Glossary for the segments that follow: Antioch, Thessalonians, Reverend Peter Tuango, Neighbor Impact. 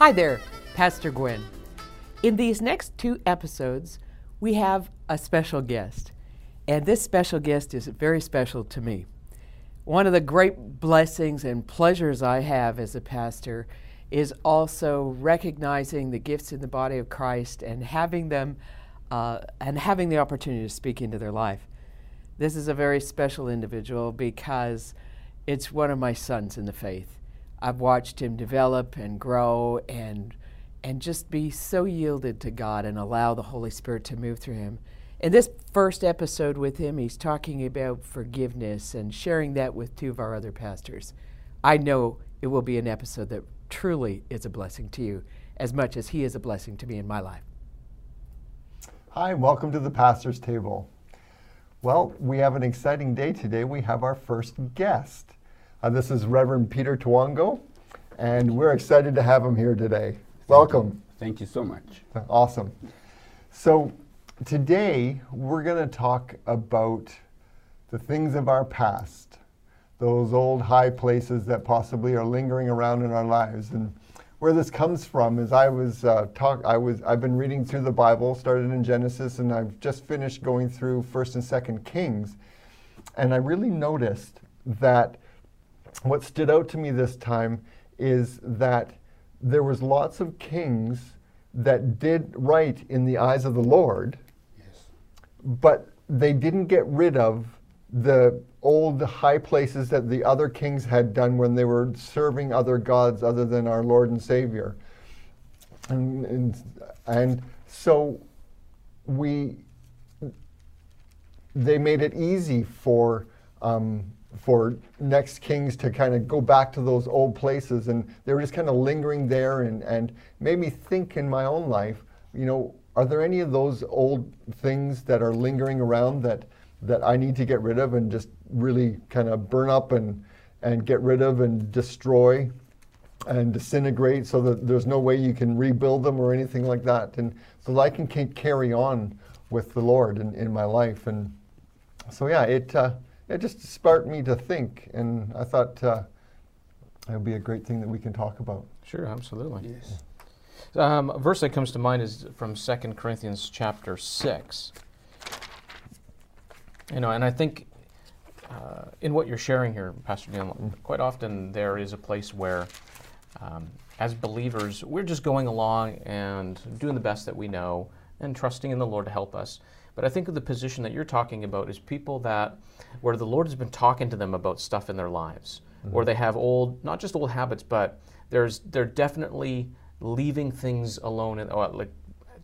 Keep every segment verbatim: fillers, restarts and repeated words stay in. Hi there, Pastor Gwen. In these next two episodes, we have a special guest, and this special guest is very special to me. One of the great blessings and pleasures I have as a pastor is also recognizing the gifts in the body of Christ and having them uh, and having the opportunity to speak into their life. This is a very special individual because it's one of my sons in the faith. I've watched him develop and grow and and just be so yielded to God and allow the Holy Spirit to move through him. In this first episode with him, he's talking about forgiveness and sharing that with two of our other pastors. I know it will be an episode that truly is a blessing to you as much as he is a blessing to me in my life. Hi, welcome to the Pastor's Table. Well, we have an exciting day today. We have our first guest. Uh, this is Reverend Peter Tuango, and we're excited to have him here today. Welcome. Thank you, Thank you so much. Awesome. So today we're going to talk about the things of our past, those old high places that possibly are lingering around in our lives. And where this comes from is I was uh, talk. I was. I've been reading through the Bible, started in Genesis, and I've just finished going through First and Second Kings, and I really noticed that. What stood out to me this time is that there was lots of kings that did right in the eyes of the Lord, yes, but they didn't get rid of the old high places that the other kings had done when they were serving other gods other than our Lord and Savior. And, and, and so we, they made it easy for um, for next kings to kind of go back to those old places, and they were just kind of lingering there, and, and made me think in my own life, you know, are there any of those old things that are lingering around that that I need to get rid of and just really kind of burn up and, and get rid of and destroy and disintegrate so that there's no way you can rebuild them or anything like that? And so that I can carry on with the Lord in, in my life. And so, yeah, it... Uh, It just sparked me to think, and I thought uh, it would be a great thing that we can talk about. Sure, absolutely. Yes. Um, a verse that comes to mind is from Second Corinthians chapter six. You know, and I think uh, in what you're sharing here, Pastor Neil, mm-hmm. quite often there is a place where, um, as believers, we're just going along and doing the best that we know and trusting in the Lord to help us. But I think of the position that you're talking about is people that, where the Lord has been talking to them about stuff in their lives, mm-hmm. or they have old, not just old habits, but there's they're definitely leaving things alone, and oh, like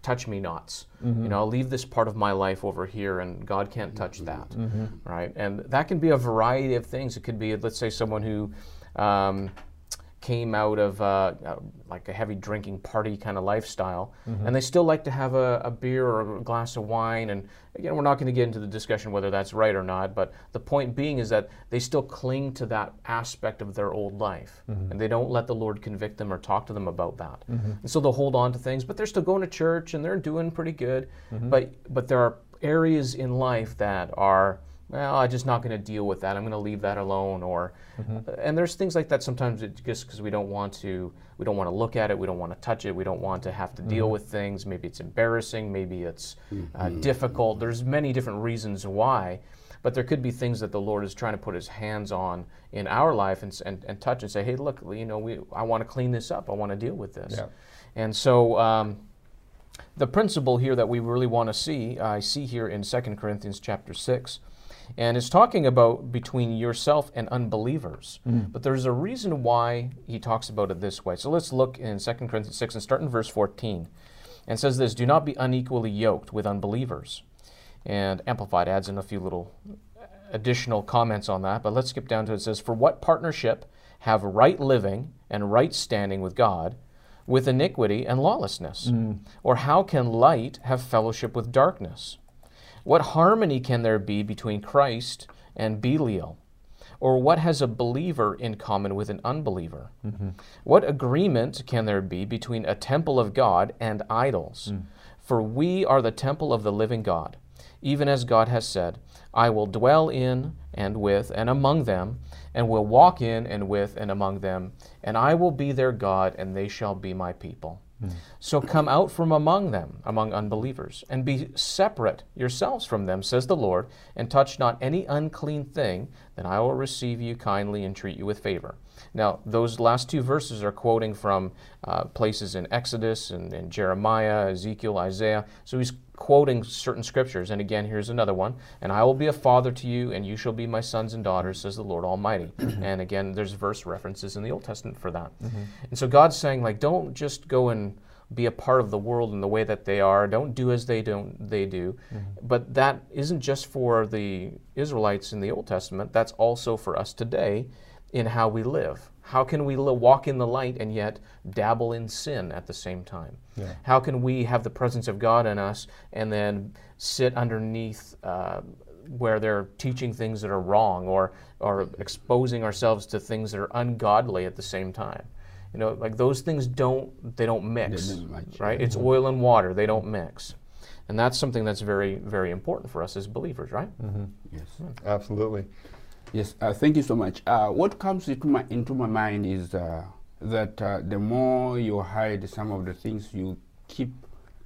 touch me nots. Mm-hmm. You know, I'll leave this part of my life over here, and God can't touch that, mm-hmm. right? And that can be a variety of things. It could be, let's say, someone who um, came out of uh, like a heavy drinking party kind of lifestyle, mm-hmm. and they still like to have a, a beer or a glass of wine, and again, we're not going to get into the discussion whether that's right or not, but the point being is that they still cling to that aspect of their old life, mm-hmm. and they don't let the Lord convict them or talk to them about that, mm-hmm. and so they'll hold on to things, but they're still going to church, and they're doing pretty good, mm-hmm. but, but there are areas in life that are, well, I'm just not going to deal with that. I'm going to leave that alone. Or, mm-hmm. and there's things like that. Sometimes it's just because we don't want to, we don't want to look at it. We don't want to touch it. We don't want to have to mm-hmm. deal with things. Maybe it's embarrassing. Maybe it's mm-hmm. uh, difficult. There's many different reasons why, but there could be things that the Lord is trying to put His hands on in our life and and, and touch and say, hey, look, you know, we I want to clean this up. I want to deal with this. Yeah. And so. Um, The principle here that we really want to see, I see here in Second Corinthians chapter six, and it's talking about between yourself and unbelievers. Mm-hmm. But there's a reason why he talks about it this way. So let's look in Second Corinthians six and start in verse fourteen. And it says this, do not be unequally yoked with unbelievers. And Amplified adds in a few little additional comments on that, but let's skip down to it. It says, for what partnership have right living and right standing with God with iniquity and lawlessness? Mm. Or how can light have fellowship with darkness? What harmony can there be between Christ and Belial? Or what has a believer in common with an unbeliever? Mm-hmm. What agreement can there be between a temple of God and idols? Mm. For we are the temple of the living God. even as God has said, I will dwell in and with and among them, and will walk in and with and among them, and I will be their God, and they shall be my people. Mm. So come out from among them, among unbelievers, and be separate yourselves from them, says the Lord, and touch not any unclean thing, then I will receive you kindly and treat you with favor. Now, those last two verses are quoting from uh, places in Exodus and, and Jeremiah, Ezekiel, Isaiah. So he's quoting certain scriptures. And again, here's another one. And I will be a father to you, and you shall be my sons and daughters, says the Lord Almighty. And again, there's verse references in the Old Testament for that. Mm-hmm. And so God's saying, like, don't just go and be a part of the world in the way that they are. Don't do as they don't they do. Mm-hmm. But that isn't just for the Israelites in the Old Testament. That's also for us today in how we live. How can we live, walk in the light and yet dabble in sin at the same time? Yeah. How can we have the presence of God in us and then sit underneath uh, where they're teaching things that are wrong or or exposing ourselves to things that are ungodly at the same time? You know, like those things don't, they don't mix, they right? right? It's oil and water, they don't mix. And that's something that's very, very important for us as believers, right? Mm-hmm. Yes, yeah. Absolutely. Yes, uh, thank you so much. Uh, what comes into my, into my mind is uh, that uh, the more you hide some of the things, you keep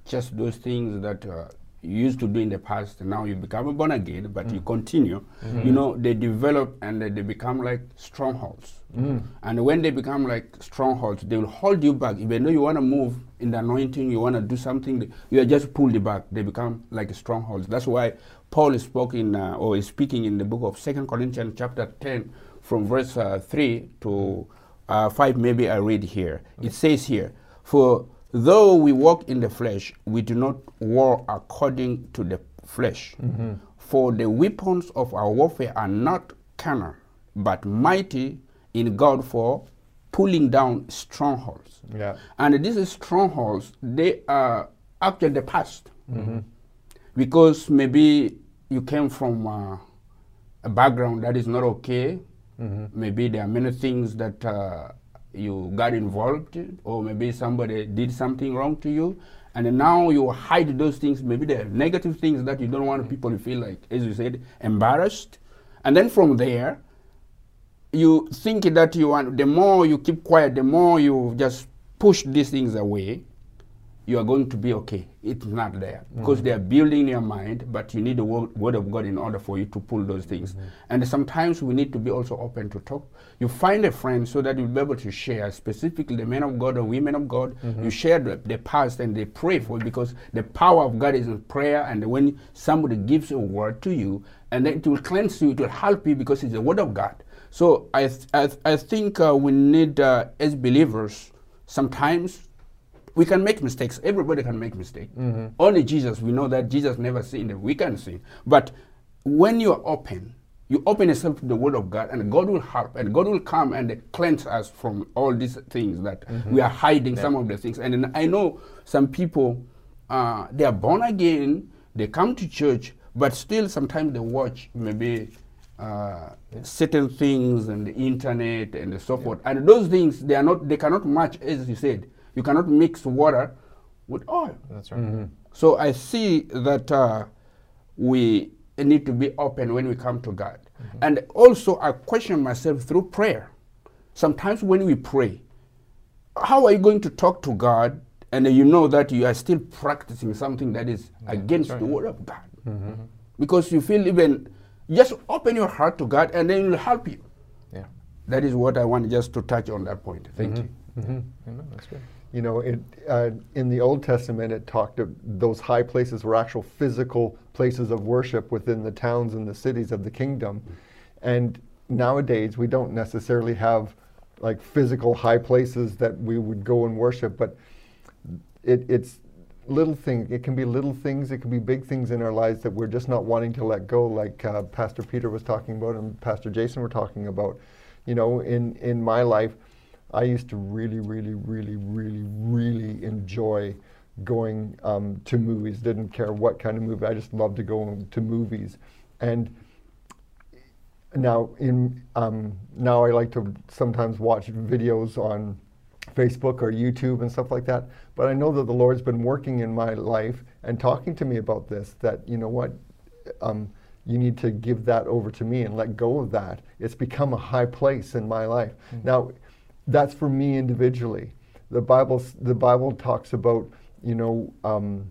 just those things that uh, you used to do in the past, and now you become a born again, but mm. you continue. Mm. You know, they develop and uh, they become like strongholds. Mm. And when they become like strongholds, they will hold you back. Even though you want to move in the anointing, you want to do something, you are just pulled back. They become like strongholds. That's why Paul spoke in, uh, or is speaking in the book of Second Corinthians chapter ten, from verse uh, three to uh, five, maybe I read here. Okay. It says here, for though we walk in the flesh, we do not war according to the flesh. Mm-hmm. For the weapons of our warfare are not carnal, but mighty in God for pulling down strongholds. Yeah. And these strongholds, they are after the past. Mm-hmm. Because maybe you came from uh, a background that is not okay. Mm-hmm. Maybe there are many things that uh, you got involved in, or maybe somebody did something wrong to you, and now you hide those things. Maybe there are negative things that you don't want people to feel like, as you said, embarrassed. And then from there, you think that you want, the more you keep quiet, the more you just push these things away, you are going to be okay. It's not there. Mm-hmm. Because they are building your mind, but you need the word, word of God in order for you to pull those things. Mm-hmm. And sometimes we need to be also open to talk. You find a friend so that you'll be able to share, specifically the men of God or women of God. Mm-hmm. You share the, the past and they pray for it, because the power of God is in prayer. And when somebody gives a word to you, and then it will cleanse you, it will help you because it's the word of God. So I, th I, th I think uh, we need, uh, as believers, sometimes we can make mistakes. Everybody can make mistakes. Mm-hmm. Only Jesus, we know that Jesus never sinned. We can sin. But when you are open, you open yourself to the word of God, and God will help, and God will come and cleanse us from all these things that mm-hmm. we are hiding, yeah. some of the things. And, and I know some people, uh, they are born again, they come to church, but still sometimes they watch maybe Uh, yeah. certain things and the internet and so forth, yeah. and those things they are not, they cannot match, as you said. You cannot mix water with oil. That's right. Mm-hmm. So I see that uh, we need to be open when we come to God, mm-hmm. and also I question myself through prayer. Sometimes when we pray, how are you going to talk to God, and you know that you are still practicing something that is yeah, against that's right. the word of God, mm-hmm. because you feel even. Just open your heart to God, and then it will help you. Yeah, that is what I want just to touch on that point. Thank mm-hmm. you. Mm-hmm. Amen. That's good. You know, it, uh, in the Old Testament, it talked of those high places were actual physical places of worship within the towns and the cities of the kingdom. And nowadays, we don't necessarily have like physical high places that we would go and worship, but it, it's little things. It can be little things, it can be big things in our lives that we're just not wanting to let go, like uh, Pastor Peter was talking about and Pastor Jason were talking about. You know, in, in my life, I used to really, really, really, really, really enjoy going um, to movies. Didn't care what kind of movie. I just loved to go to movies. And now, in, um, now I like to sometimes watch videos on Facebook or YouTube and stuff like that. But I know that the Lord's been working in my life and talking to me about this, that, you know what, um, you need to give that over to me and let go of that. It's become a high place in my life. Mm-hmm. Now, that's for me individually. The Bible, the Bible talks about, you know, um,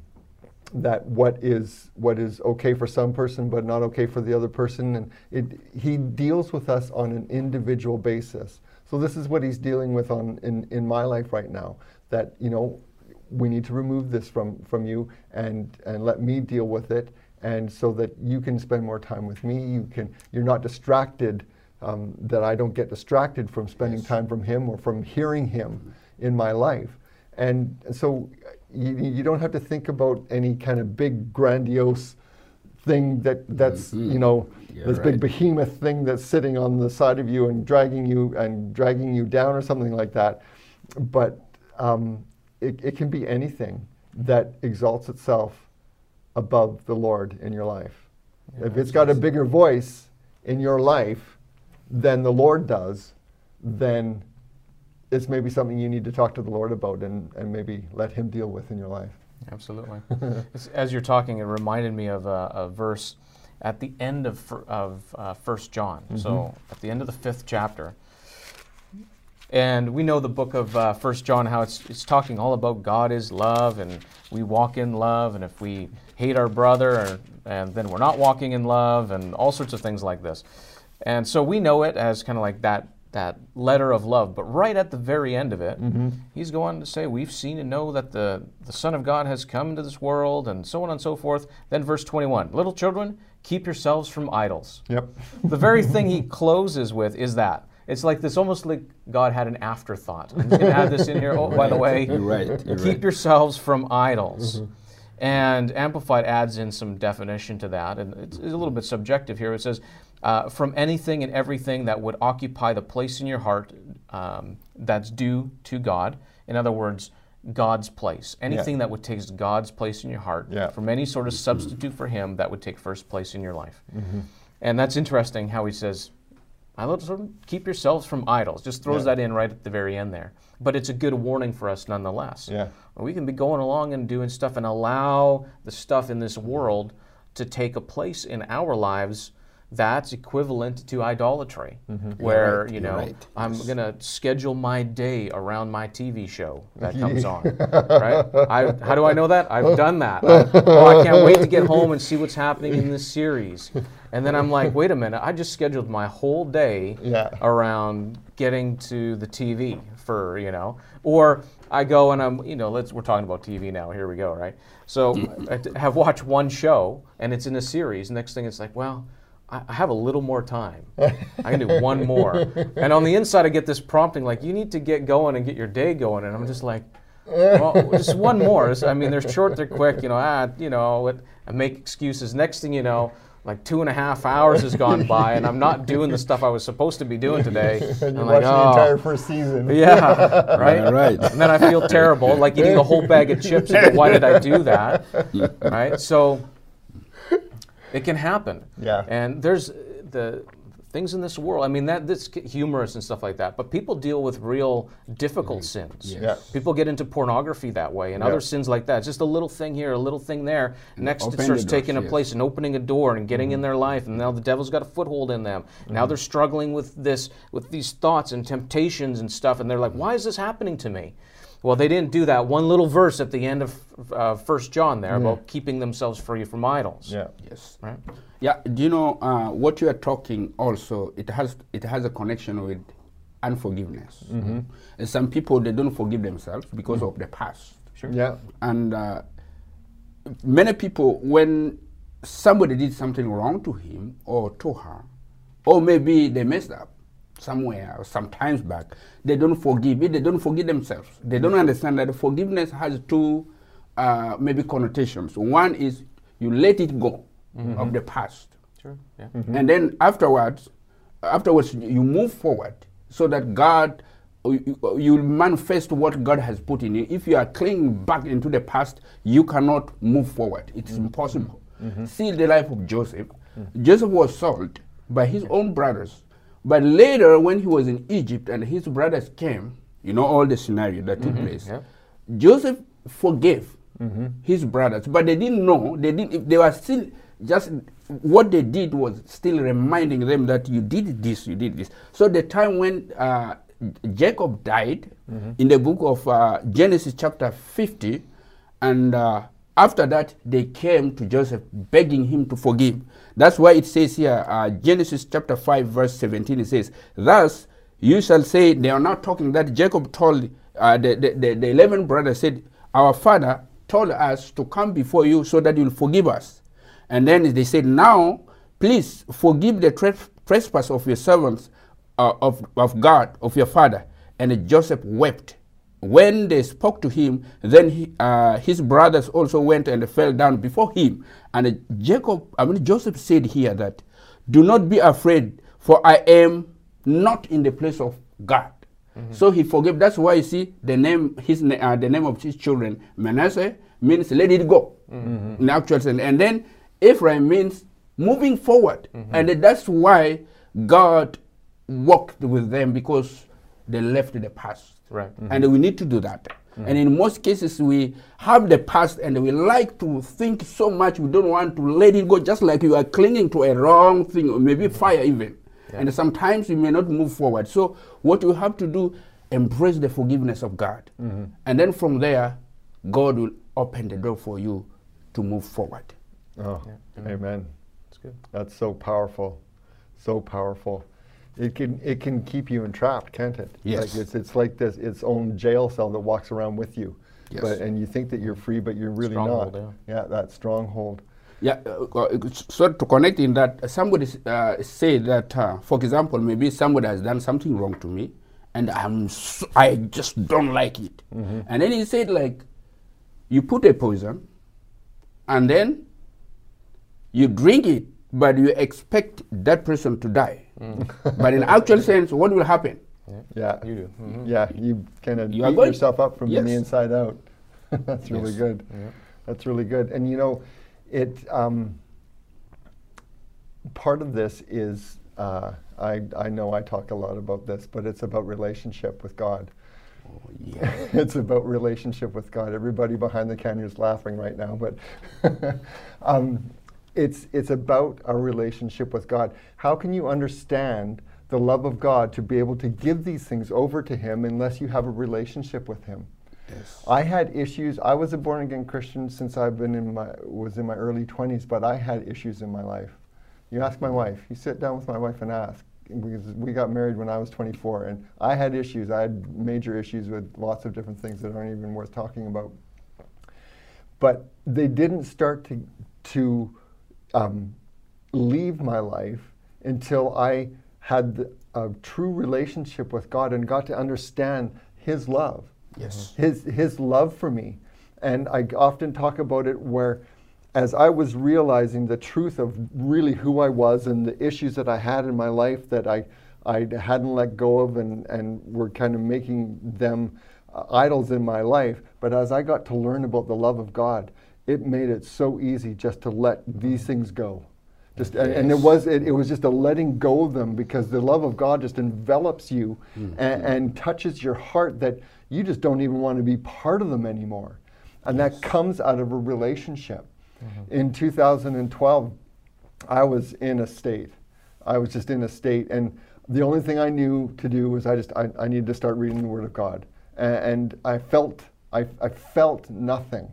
that what is what is okay for some person but not okay for the other person, and it he deals with us on an individual basis. So this is what he's dealing with on in in my life right now, that, you know, we need to remove this from from you and and let me deal with it, and so that you can spend more time with me. You can you're not distracted, um, that I don't get distracted from spending yes. time from him or from hearing him in my life. And so you, you don't have to think about any kind of big grandiose thing that that's mm-hmm. you know yeah, this right. big behemoth thing that's sitting on the side of you and dragging you and dragging you down or something like that. But um, it, it can be anything that exalts itself above the Lord in your life. Yeah, if it's got a bigger voice in your life than the Lord does, then it's maybe something you need to talk to the Lord about and, and maybe let him deal with in your life. Absolutely. As you're talking, it reminded me of a, a verse at the end of, of uh, First John. Mm-hmm. So at the end of the fifth chapter. And we know the book of uh, First John, how it's, it's talking all about God is love, and we walk in love, and if we hate our brother, or, and then we're not walking in love, and all sorts of things like this. And so we know it as kind of like that that letter of love, but right at the very end of it, mm-hmm. he's going to say, we've seen and know that the, the Son of God has come into this world, and so on and so forth. Then verse twenty-one, little children, keep yourselves from idols. Yep. The very thing he closes with is that. It's like this, almost like God had an afterthought. I'm just going to add this in here. Oh, by the way, you're right. You're keep right. yourselves from idols. Mm-hmm. And Amplified adds in some definition to that, and it's, it's a little bit subjective here. It says, uh, from anything and everything that would occupy the place in your heart um, that's due to God. In other words, God's place. Anything yeah. that would take God's place in your heart, yeah. from any sort of substitute for him that would take first place in your life. Mm-hmm. And that's interesting how he says, I love sort of keep yourselves from idols. Just throws yeah. that in right at the very end there. But it's a good warning for us nonetheless. Yeah. We can be going along and doing stuff and allow the stuff in this world to take a place in our lives that's equivalent to idolatry, mm-hmm. where, right. you know, right. I'm yes. going to schedule my day around my T V show that comes on, right? I, how do I know that? I've done that. I, oh, I can't wait to get home and see what's happening in this series. And then I'm like, wait a minute, I just scheduled my whole day yeah. around getting to the T V for, you know, or I go and I'm, you know, let's we're talking about T V now, here we go, right? So I have watched one show and it's in a series. Next thing it's like, well, I have a little more time. I can do one more. And on the inside, I get this prompting, like, you need to get going and get your day going. And I'm just like, well, just one more. I mean, they're short, they're quick, you know, ah, you know, it, I make excuses. Next thing you know, like two and a half hours has gone by, and I'm not doing the stuff I was supposed to be doing today. And you're like, watching oh. the entire first season. Yeah, right? Yeah, right. And then I feel terrible, like eating a whole bag of chips. And why did I do that? Right? So it can happen. Yeah. And there's the things in this world, I mean, that that's humorous and stuff like that, but people deal with real difficult mm-hmm. sins. Yes. Yeah. People get into pornography that way and yeah. other sins like that. It's just a little thing here, a little thing there. Next Open it starts doors, taking yes. a place and opening a door and getting mm-hmm. in their life, and now the devil's got a foothold in them. Mm-hmm. Now they're struggling with this, with these thoughts and temptations and stuff, and they're like, why is this happening to me? Well, they didn't do that one little verse at the end of uh, First John there yeah. about keeping themselves free from idols. Yeah. Yes. Right. Yeah. Do you know uh, what you are talking? Also, it has it has a connection with unforgiveness. Mm-hmm. And some people, they don't forgive themselves because mm-hmm. of the past. Sure. Yeah. And uh, many people, when somebody did something wrong to him or to her, or maybe they messed up somewhere or sometimes back, they don't forgive it, they don't forgive themselves. They don't understand that forgiveness has two uh, maybe connotations. One is you let it go mm-hmm. of the past. Sure. Yeah. Mm-hmm. And then afterwards, afterwards you move forward so that God, you, you manifest what God has put in you. If you are clinging back into the past, you cannot move forward. It's mm-hmm. impossible. Mm-hmm. See the life of Joseph. Mm-hmm. Joseph was sold by his own brothers. But later, when he was in Egypt and his brothers came, You know all the scenario that took mm-hmm. place. Yeah. Joseph forgave mm-hmm. his brothers, but they didn't know. They didn't. They were still just what they did was still reminding them that you did this, you did this. So the time when uh, Jacob died, mm-hmm. in the book of uh, Genesis chapter fifty, and uh, after that they came to Joseph begging him to forgive. That's why it says here, uh, Genesis chapter five verse seventeen. It says, "Thus you shall say," they are not talking that Jacob told uh, the, the, the, the eleven brothers said, "Our father told us to come before you so that you'll forgive us." And then they said, "Now please forgive the tre trespass of your servants, uh, of, of God, of your father." And Joseph wept. When they spoke to him, then he, uh, his brothers also went and fell down before him. And Jacob, I mean Joseph said here that, "Do not be afraid, for I am not in the place of God." Mm-hmm. So he forgave. That's why you see the name, his uh, the name of his children, Manasseh means "let it go," mm-hmm. in actual sense, and then Ephraim means moving forward, mm-hmm. and that's why God walked with them, because they left the past. Right. Mm-hmm. And we need to do that. Mm-hmm. And in most cases, we have the past and we like to think so much, we don't want to let it go, just like you are clinging to a wrong thing, or maybe mm-hmm. fire even. Yeah. And sometimes we may not move forward. So what you have to do, embrace the forgiveness of God. Mm-hmm. And then from there, God will open the door for you to move forward. Oh, yeah. Amen. That's good. That's so powerful. So powerful. It can it can keep you entrapped, can't it? Yes. Like it's it's like this its own jail cell that walks around with you. Yes. But, and you think that you're free, but you're really stronghold, not. Yeah. yeah, that stronghold. Yeah. Uh, so to connect in that, somebody uh, say that, uh, for example, maybe somebody has done something wrong to me, and I'm so, I just don't like it. Mm-hmm. And then he said, like, you put a poison, and then you drink it, but you expect that person to die. Mm. But in actual sense, what will happen? Yeah, yeah. you do. Mm-hmm. Yeah, you kind of you beat yourself up from yes. the inside out. That's really yes. good. Yeah. That's really good. And you know, it. Um, part of this is uh, I I know I talk a lot about this, but it's about relationship with God. Oh, yeah. It's about relationship with God. Everybody behind the camera is laughing right now, but. um, It's, it's about our relationship with God. How can you understand the love of God to be able to give these things over to Him unless you have a relationship with Him? Yes. I had issues. I was a born-again Christian since I've been in my, was in my early twenties, but I had issues in my life. You ask my wife. You sit down with my wife and ask. We got married when I was twenty-four, and I had issues. I had major issues with lots of different things that aren't even worth talking about. But they didn't start to... to Um, leave my life until I had the, a true relationship with God and got to understand His love, yes, His His love for me. And I often talk about it where, as I was realizing the truth of really who I was and the issues that I had in my life that I I hadn't let go of and and were kind of making them uh, idols in my life. But as I got to learn about the love of God, it made it so easy just to let these things go. Just yes. and, and it was it, it was just a letting go of them, because the love of God just envelops you mm-hmm. and, and touches your heart that you just don't even want to be part of them anymore. And yes. that comes out of a relationship. Mm-hmm. In two thousand twelve, I was in a state. I was just in a state, and the only thing I knew to do was I just I, I needed to start reading the Word of God. And, and I felt I, I felt nothing.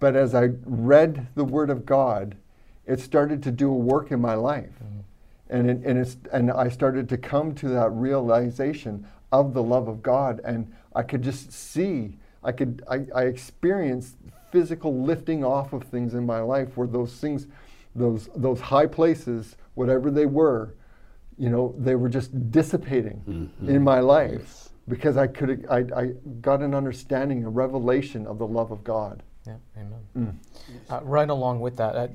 But as I read the Word of God, it started to do a work in my life. Mm-hmm. And, it, and, it's, and I started to come to that realization of the love of God. And I could just see, I, could, I, I experienced physical lifting off of things in my life where those things, those, those high places, whatever they were, you know, they were just dissipating mm-hmm. in my life. Yes. Because I, could, I, I got an understanding, a revelation of the love of God. Yeah, amen. Mm. Uh, right along with that, uh,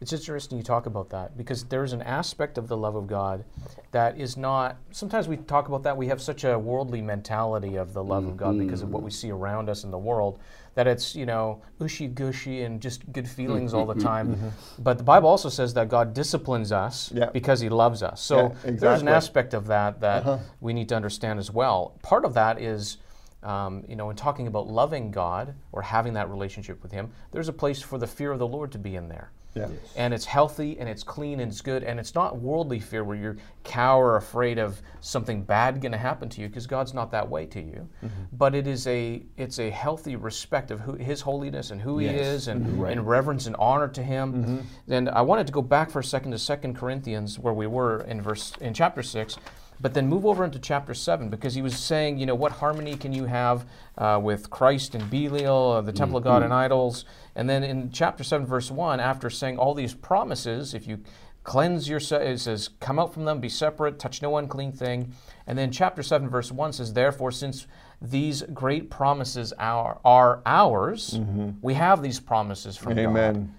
It's interesting you talk about that, because there's an aspect of the love of God that is not, sometimes we talk about that, we have such a worldly mentality of the love mm-hmm. of God because of what we see around us in the world, that it's, you know, ushy-gushy and just good feelings all the time. Mm-hmm. But the Bible also says that God disciplines us yeah. because he loves us. So yeah, exactly. there's an aspect of that that uh-huh. we need to understand as well. Part of that is, Um, you know, in talking about loving God or having that relationship with him, there's a place for the fear of the Lord to be in there. Yeah. Yes. And it's healthy and it's clean and it's good, and it's not worldly fear where you cower afraid of something bad going to happen to you, because God's not that way to you. Mm-hmm. But it is a it's a healthy respect of who, his holiness and who yes. he is, and, mm-hmm. right. and reverence and honor to him. Mm-hmm. And I wanted to go back for a second to Second Corinthians, where we were in verse in chapter six. But then move over into chapter seven, because he was saying, you know, what harmony can you have uh, with Christ and Belial, uh, the temple mm-hmm. of God and idols? And then in chapter seven, verse one, after saying all these promises, if you cleanse yourself, it says, come out from them, be separate, touch no unclean thing. And then chapter seven, verse one says, therefore, since these great promises are, are ours, mm-hmm. we have these promises from Amen. God. Amen.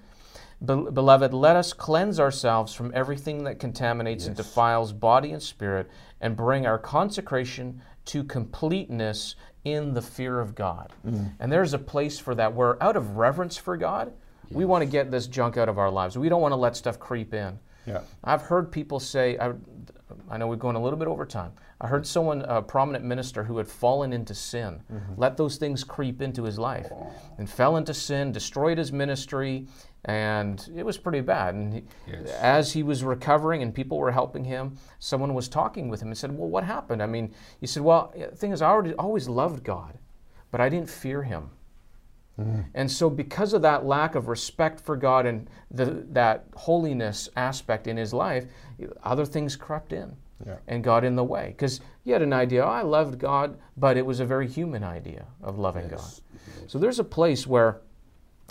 Beloved, let us cleanse ourselves from everything that contaminates yes. and defiles body and spirit, and bring our consecration to completeness in the fear of God. Mm. And there's a place for that where, out of reverence for God, yes. we want to get this junk out of our lives. We don't want to let stuff creep in. Yeah. I've heard people say, I, I know we're going a little bit over time. I heard someone, a prominent minister who had fallen into sin, mm-hmm. let those things creep into his life, oh. and fell into sin, destroyed his ministry, and it was pretty bad. And he, yes. as he was recovering and people were helping him, someone was talking with him and said, well, what happened? I mean, he said, well, the thing is, I already, always loved God, but I didn't fear him. Mm. And so because of that lack of respect for God and the, that holiness aspect in his life, other things crept in yeah. and got in the way. Because he had an idea, oh, I loved God, but it was a very human idea of loving yes. God. So there's a place where,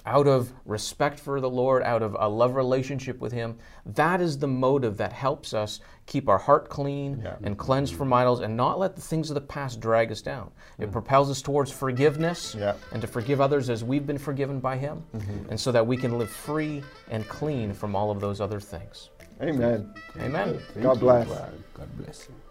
out of respect for the Lord, out of a love relationship with him, that is the motive that helps us keep our heart clean yeah. and cleansed from idols, and not let the things of the past drag us down. It mm-hmm. propels us towards forgiveness yeah. and to forgive others as we've been forgiven by him, mm-hmm. and so that we can live free and clean from all of those other things. Amen. Amen. Amen. God bless. God bless you.